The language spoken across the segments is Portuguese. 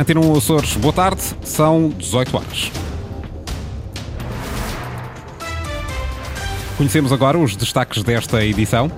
Antena Açores, boa tarde, são 18 horas. Conhecemos agora os destaques desta edição.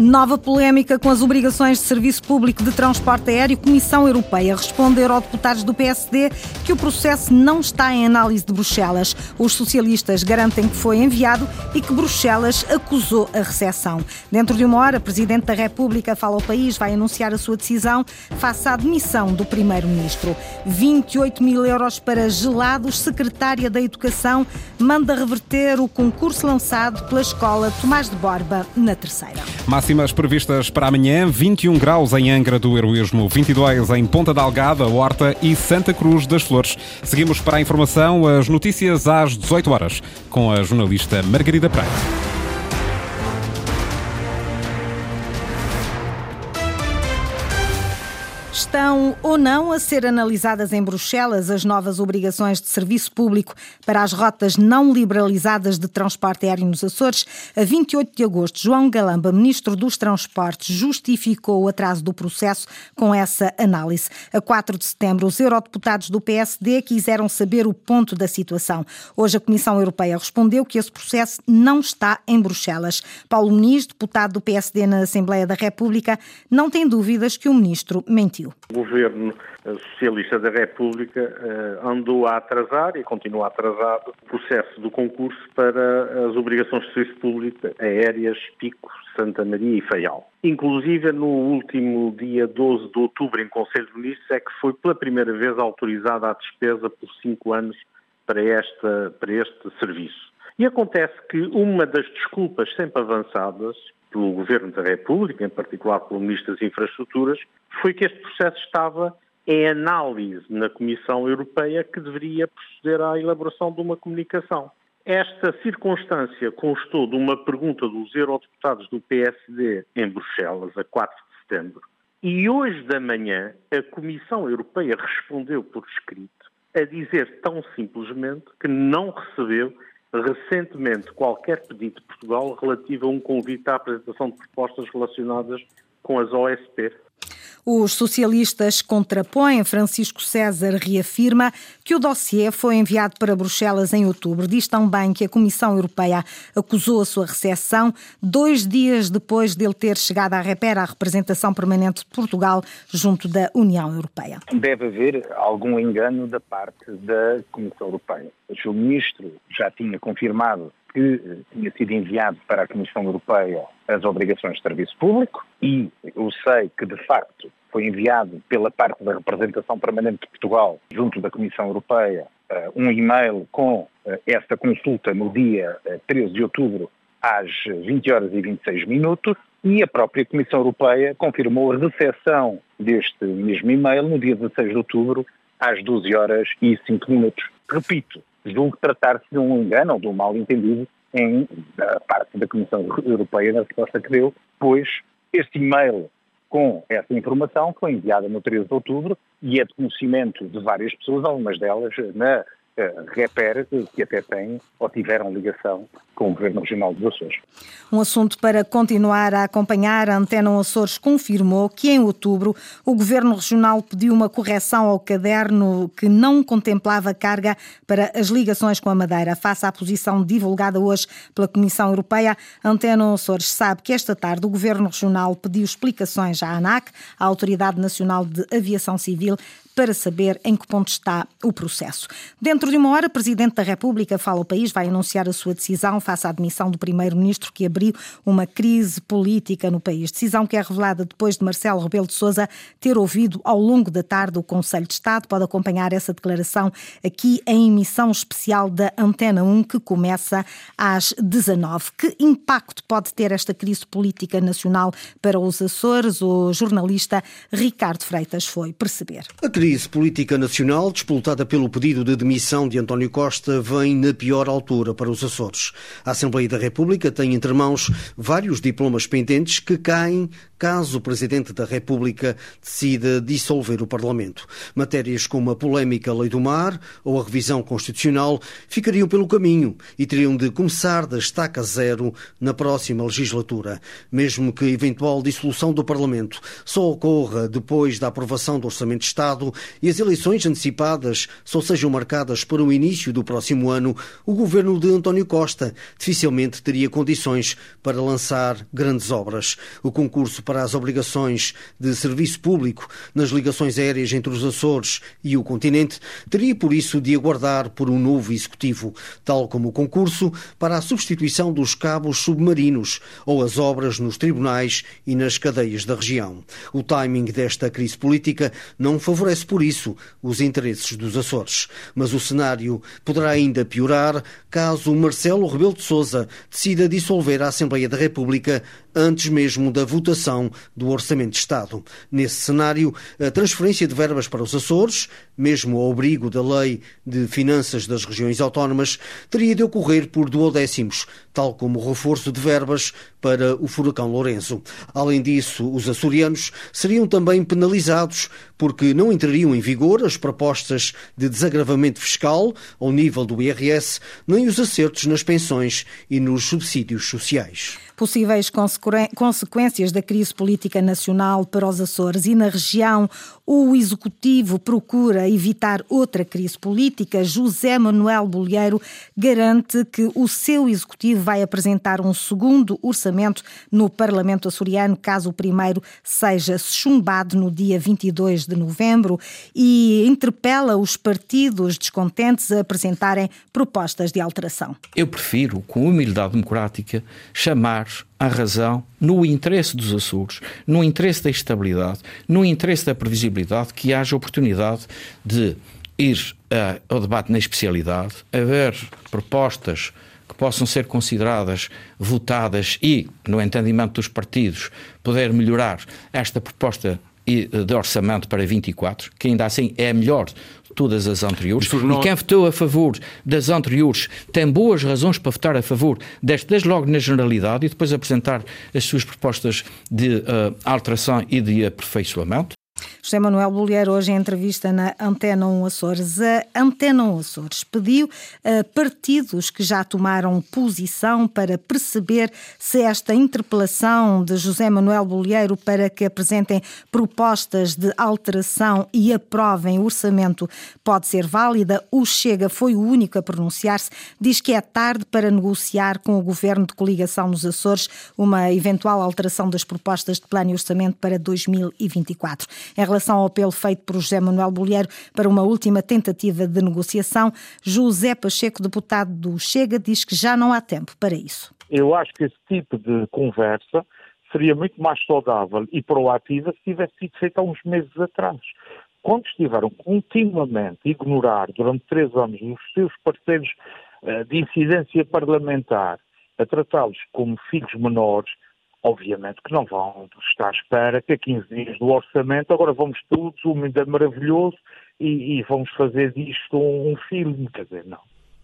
Nova polémica com as obrigações de serviço público de transporte aéreo. Comissão Europeia responde a eurodeputados do PSD que o processo não está em análise de Bruxelas. Os socialistas garantem que foi enviado e que Bruxelas acusou a recessão. Dentro de uma hora, o Presidente da República fala ao país, vai anunciar a sua decisão face à demissão do Primeiro-Ministro. 28 mil euros para gelados. Secretária da Educação manda reverter o concurso lançado pela escola Tomás de Barba na Terceira. Máximas previstas para amanhã, 21 graus em Angra do Heroísmo, 22 em Ponta da Algada, Horta e Santa Cruz das Flores. Seguimos para a informação, as notícias às 18 horas, com a jornalista Margarida Pereira. Estão ou não a ser analisadas em Bruxelas as novas obrigações de serviço público para as rotas não liberalizadas de transporte aéreo nos Açores? A 28 de agosto, João Galamba, ministro dos Transportes, justificou o atraso do processo com essa análise. A 4 de setembro, os eurodeputados do PSD quiseram saber o ponto da situação. Hoje, a Comissão Europeia respondeu que esse processo não está em Bruxelas. Paulo Muniz, deputado do PSD na Assembleia da República, não tem dúvidas que o ministro mentiu. O Governo Socialista da República andou a atrasar e continua a atrasar o processo do concurso para as obrigações de serviço público aéreas Pico, Santa Maria e Faial. Inclusive, no último dia 12 de outubro, em Conselho de Ministros, é que foi pela primeira vez autorizada a despesa por 5 anos para este serviço. E acontece que uma das desculpas sempre avançadas pelo Governo da República, em particular pelo Ministro das Infraestruturas, foi que este processo estava em análise na Comissão Europeia, que deveria proceder à elaboração de uma comunicação. Esta circunstância constou de uma pergunta dos eurodeputados do PSD em Bruxelas, a 4 de setembro, e hoje da manhã a Comissão Europeia respondeu por escrito a dizer tão simplesmente que não recebeu recentemente qualquer pedido de Portugal relativo a um convite à apresentação de propostas relacionadas com as OSP. Os socialistas contrapõem. Francisco César reafirma que o dossiê foi enviado para Bruxelas em outubro. Diz também que a Comissão Europeia acusou a sua recessão 2 dias depois dele ter chegado à repera à representação permanente de Portugal junto da União Europeia. Deve haver algum engano da parte da Comissão Europeia. O seu ministro já tinha confirmado que tinha sido enviado para a Comissão Europeia as obrigações de serviço público e eu sei que, de facto, foi enviado pela parte da representação permanente de Portugal junto da Comissão Europeia um e-mail com esta consulta no dia 13 de outubro às 20 horas e 26 minutos e a própria Comissão Europeia confirmou a recepção deste mesmo e-mail no dia 16 de outubro às 12 horas e 5 minutos. Repito, julgo tratar-se de um engano ou de um mal-entendido da parte da Comissão Europeia na resposta que deu, pois este e-mail com essa informação foi enviada no 13 de outubro e é de conhecimento de várias pessoas, algumas delas na repera, que até têm ou tiveram ligação com o Governo Regional dos Açores. Um assunto para continuar a acompanhar. A Antena Açores confirmou que em outubro o Governo Regional pediu uma correção ao caderno que não contemplava carga para as ligações com a Madeira. Face à posição divulgada hoje pela Comissão Europeia, a Antena Açores sabe que esta tarde o Governo Regional pediu explicações à ANAC, a Autoridade Nacional de Aviação Civil, para saber em que ponto está o processo. Dentro de uma hora, o Presidente da República fala ao país, vai anunciar a sua decisão face à admissão do Primeiro-Ministro que abriu uma crise política no país. Decisão que é revelada depois de Marcelo Rebelo de Sousa ter ouvido ao longo da tarde o Conselho de Estado. Pode acompanhar essa declaração aqui em emissão especial da Antena 1, que começa às 19. Que impacto pode ter esta crise política nacional para os Açores? O jornalista Ricardo Freitas foi perceber. A crise política nacional, disputada pelo pedido de demissão de António Costa, vem na pior altura para os Açores. A Assembleia da República tem entre mãos vários diplomas pendentes que caem caso o Presidente da República decida dissolver o Parlamento. Matérias como a polémica Lei do Mar ou a revisão constitucional ficariam pelo caminho e teriam de começar da estaca zero na próxima legislatura, mesmo que a eventual dissolução do Parlamento só ocorra depois da aprovação do Orçamento de Estado e as eleições antecipadas só sejam marcadas para o início do próximo ano. O governo de António Costa dificilmente teria condições para lançar grandes obras. O concurso para as obrigações de serviço público nas ligações aéreas entre os Açores e o continente teria, por isso, de aguardar por um novo executivo, tal como o concurso para a substituição dos cabos submarinos ou as obras nos tribunais e nas cadeias da região. O timing desta crise política não favorece, por isso, os interesses dos Açores. Mas o cenário poderá ainda piorar caso Marcelo Rebelo de Sousa decida dissolver a Assembleia da República antes mesmo da votação do Orçamento de Estado. Nesse cenário, a transferência de verbas para os Açores, mesmo ao abrigo da Lei de Finanças das Regiões Autónomas, teria de ocorrer por duodécimos, tal como o reforço de verbas para o furacão Lourenço. Além disso, os açorianos seriam também penalizados porque não entrariam em vigor as propostas de desagravamento fiscal ao nível do IRS, nem os acertos nas pensões e nos subsídios sociais. Possíveis consequências da crise política nacional para os Açores e na região. O Executivo procura evitar outra crise política. José Manuel Bolieiro garante que o seu Executivo vai apresentar um segundo orçamento no Parlamento açoriano, caso o primeiro seja chumbado no dia 22 de novembro, e interpela os partidos descontentes a apresentarem propostas de alteração. Eu prefiro, com humildade democrática, chamar à razão no interesse dos Açores, no interesse da estabilidade, no interesse da previsibilidade, que haja oportunidade de ir ao debate na especialidade, haver propostas que possam ser consideradas, votadas e, no entendimento dos partidos, poder melhorar esta proposta de orçamento para 24, que ainda assim é melhor todas as anteriores, e quem votou a favor das anteriores tem boas razões para votar a favor deste, desde logo na generalidade, e depois apresentar as suas propostas de alteração e de aperfeiçoamento. José Manuel Bolieiro, hoje em entrevista na Antena 1 Açores. A Antena 1 Açores pediu a partidos que já tomaram posição para perceber se esta interpelação de José Manuel Bolieiro para que apresentem propostas de alteração e aprovem o orçamento pode ser válida. O Chega foi o único a pronunciar-se. Diz que é tarde para negociar com o governo de coligação nos Açores uma eventual alteração das propostas de plano e orçamento para 2024. Em relação ao apelo feito por José Manuel Bolieiro para uma última tentativa de negociação, José Pacheco, deputado do Chega, diz que já não há tempo para isso. Eu acho que esse tipo de conversa seria muito mais saudável e proativa se tivesse sido feita há uns meses atrás. Quando estiveram continuamente a ignorar durante 3 anos os seus parceiros de incidência parlamentar, a tratá-los como filhos menores, obviamente que não vão estar à espera que a 15 dias do orçamento agora vamos todos, o mundo é maravilhoso e vamos fazer disto um filme, quer dizer, não.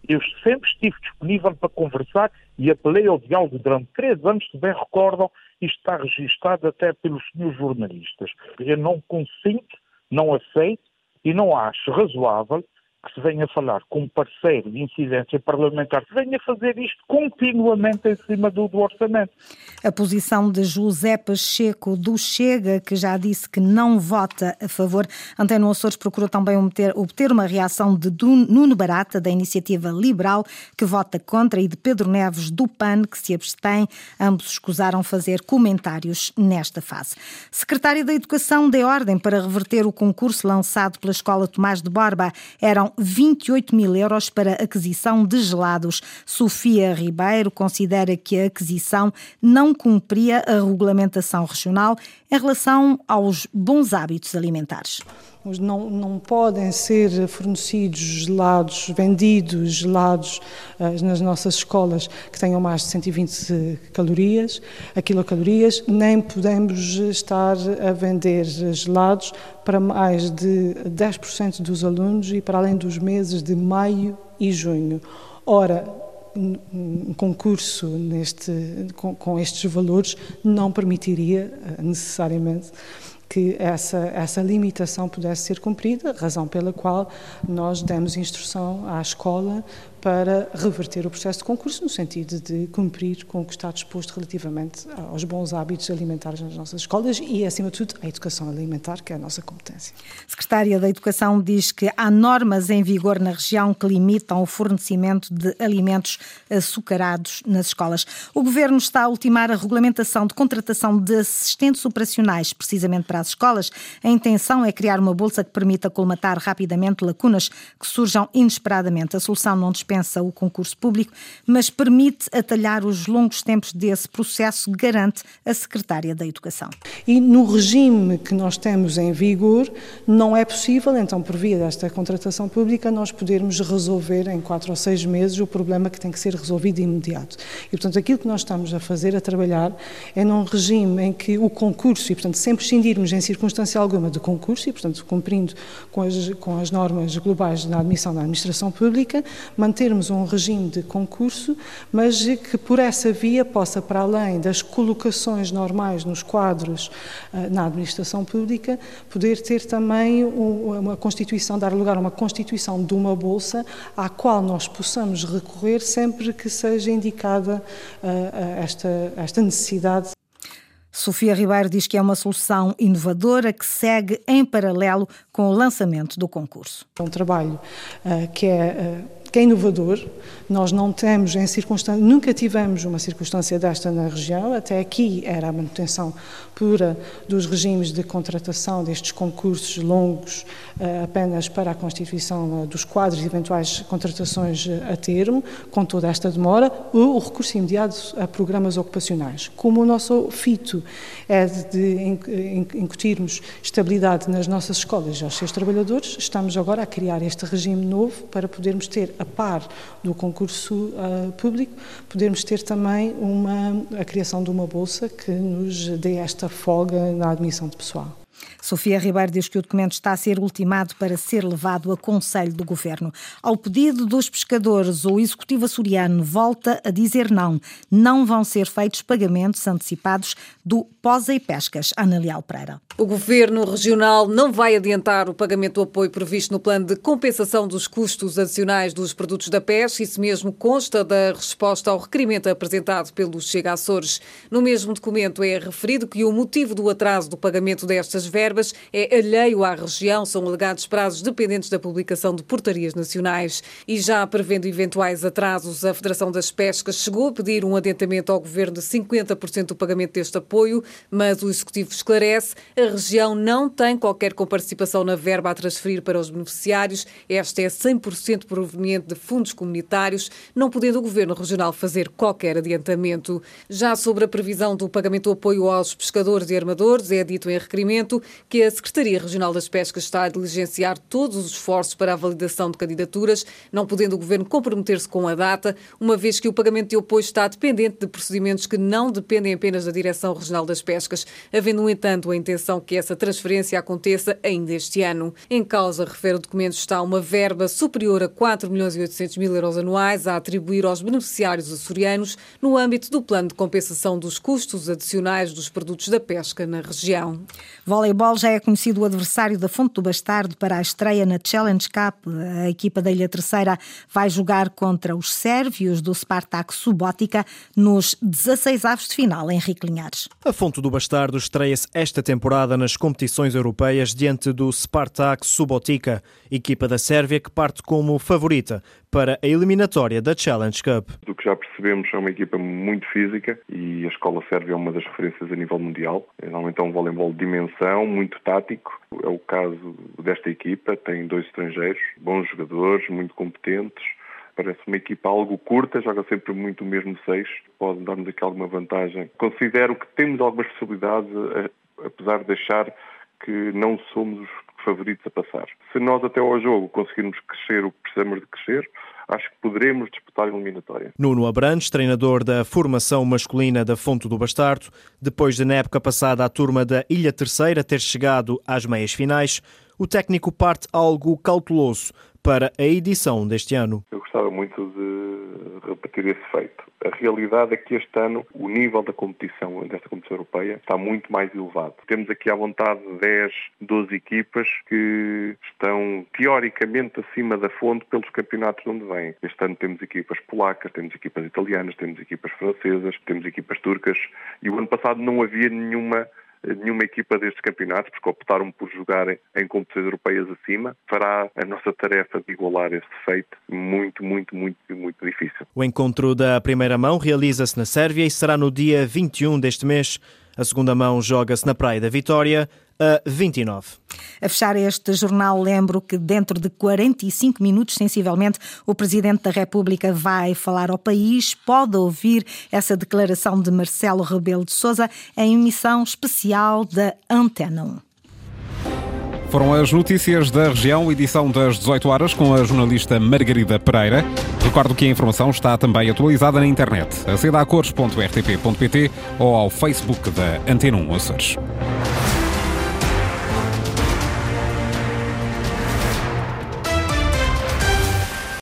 Eu sempre estive disponível para conversar e apelei ao diálogo durante 3 anos, se bem recordam, isto está registado até pelos senhores jornalistas. Eu não consinto, não aceito e não acho razoável que se venha falar com um parceiro de incidência parlamentar, que venha fazer isto continuamente em cima do orçamento. A posição de José Pacheco do Chega, que já disse que não vota a favor. Antena Açores procurou também obter uma reação de Nuno Barata, da Iniciativa Liberal, que vota contra, e de Pedro Neves, do PAN, que se abstém. Ambos escusaram fazer comentários nesta fase. Secretária da Educação deu ordem para reverter o concurso lançado pela Escola Tomás de Barba. Eram 28.000 euros para aquisição de gelados. Sofia Ribeiro considera que a aquisição não cumpria a regulamentação regional em relação aos bons hábitos alimentares. Não podem ser fornecidos gelados, vendidos gelados nas nossas escolas que tenham mais de 120 calorias, quilocalorias, nem podemos estar a vender gelados para mais de 10% dos alunos e para além dos meses de maio e junho. Ora, um concurso com estes valores não permitiria necessariamente que essa limitação pudesse ser cumprida, razão pela qual nós demos instrução à escola para reverter o processo de concurso, no sentido de cumprir com o que está disposto relativamente aos bons hábitos alimentares nas nossas escolas e, acima de tudo, à educação alimentar, que é a nossa competência. A Secretária da Educação diz que há normas em vigor na região que limitam o fornecimento de alimentos açucarados nas escolas. O Governo está a ultimar a regulamentação de contratação de assistentes operacionais, precisamente para as escolas. A intenção é criar uma bolsa que permita colmatar rapidamente lacunas que surjam inesperadamente. A solução não dispensa o concurso público, mas permite atalhar os longos tempos desse processo, garante a Secretária da Educação. E no regime que nós temos em vigor, não é possível, então, por via desta contratação pública, nós podermos resolver em 4 ou 6 meses o problema que tem que ser resolvido de imediato. E, portanto, aquilo que nós estamos a fazer, a trabalhar, é num regime em que o concurso, e, portanto, sem prescindirmos em circunstância alguma do concurso, e, portanto, cumprindo com as normas globais da admissão da administração pública, termos um regime de concurso, mas que por essa via possa, para além das colocações normais nos quadros na administração pública, poder ter também dar lugar a uma constituição de uma bolsa à qual nós possamos recorrer sempre que seja indicada esta necessidade. Sofia Ribeiro diz que é uma solução inovadora que segue em paralelo com o lançamento do concurso. É um trabalho que é inovador. Nós não temos nunca tivemos uma circunstância desta na região. Até aqui era a manutenção pura dos regimes de contratação destes concursos longos apenas para a constituição dos quadros e eventuais contratações a termo, com toda esta demora, ou o recurso imediato a programas ocupacionais. Como o nosso fito é de incutirmos estabilidade nas nossas escolas e aos seus trabalhadores, estamos agora a criar este regime novo para podermos ter, a par do concurso público, podermos ter também a criação de uma bolsa que nos dê esta folga na admissão de pessoal. Sofia Ribeiro diz que o documento está a ser ultimado para ser levado a Conselho do Governo. Ao pedido dos pescadores, o Executivo açoriano volta a dizer não. Não vão ser feitos pagamentos antecipados do POSEI Pescas. Ana Leal Pereira. O Governo Regional não vai adiantar o pagamento do apoio previsto no plano de compensação dos custos adicionais dos produtos da pesca. Isso mesmo consta da resposta ao requerimento apresentado pelo Chega Açores. No mesmo documento é referido que o motivo do atraso do pagamento destas verbas é alheio à região, são alegados prazos dependentes da publicação de portarias nacionais. E já prevendo eventuais atrasos, a Federação das Pescas chegou a pedir um adiantamento ao Governo de 50% do pagamento deste apoio, mas o Executivo esclarece, a região não tem qualquer comparticipação na verba a transferir para os beneficiários, esta é 100% proveniente de fundos comunitários, não podendo o Governo Regional fazer qualquer adiantamento. Já sobre a previsão do pagamento do apoio aos pescadores e armadores, é dito em requerimento que a Secretaria Regional das Pescas está a diligenciar todos os esforços para a validação de candidaturas, não podendo o Governo comprometer-se com a data, uma vez que o pagamento de apoio está dependente de procedimentos que não dependem apenas da Direção Regional das Pescas, havendo, no entanto, a intenção que essa transferência aconteça ainda este ano. Em causa, refere o documento, está uma verba superior a 4.800.000 euros anuais a atribuir aos beneficiários açorianos no âmbito do plano de compensação dos custos adicionais dos produtos da pesca na região. O voleibol já é conhecido o adversário da Fonte do Bastardo para a estreia na Challenge Cup. A equipa da Ilha Terceira vai jogar contra os sérvios do Spartak Subotica nos 16avos de final. Henrique Linhares. A Fonte do Bastardo estreia-se esta temporada nas competições europeias diante do Spartak Subotica, equipa da Sérvia que parte como favorita para a eliminatória da Challenge Cup. Do que já percebemos, é uma equipa muito física e a escola sérvia é uma das referências a nível mundial. Normalmente é um voleibol de dimensão, muito tático. É o caso desta equipa, tem 2 estrangeiros, bons jogadores, muito competentes. Parece uma equipa algo curta, joga sempre muito o mesmo 6, pode dar-nos aqui alguma vantagem. Considero que temos algumas possibilidades, apesar de achar que não somos os favoritos a passar. Se nós até ao jogo conseguirmos crescer o que precisamos de crescer, acho que poderemos disputar a eliminatória. Nuno Abrantes, treinador da formação masculina da Fonte do Bastardo, depois de na época passada a turma da Ilha Terceira ter chegado às meias finais, o técnico parte algo cauteloso para a edição deste ano. Eu gostava muito de para ter esse efeito. A realidade é que este ano o nível da competição, desta competição europeia, está muito mais elevado. Temos aqui à vontade 10, 12 equipas que estão teoricamente acima da fonte pelos campeonatos de onde vêm. Este ano temos equipas polacas, temos equipas italianas, temos equipas francesas, temos equipas turcas e o ano passado não havia nenhuma equipa destes campeonatos, porque optaram por jogar em competições europeias acima, fará a nossa tarefa de igualar este feito muito difícil. O encontro da primeira mão realiza-se na Sérvia e será no dia 21 deste mês. A segunda mão joga-se na Praia da Vitória, a 29. A fechar este jornal, lembro que dentro de 45 minutos, sensivelmente, o Presidente da República vai falar ao país. Pode ouvir essa declaração de Marcelo Rebelo de Sousa em emissão especial da Antena 1. Foram as notícias da região, edição das 18 horas, com a jornalista Margarida Pereira. Recordo que a informação está também atualizada na internet, a cedacores.rtp.pt ou ao Facebook da Antena 1 Açores.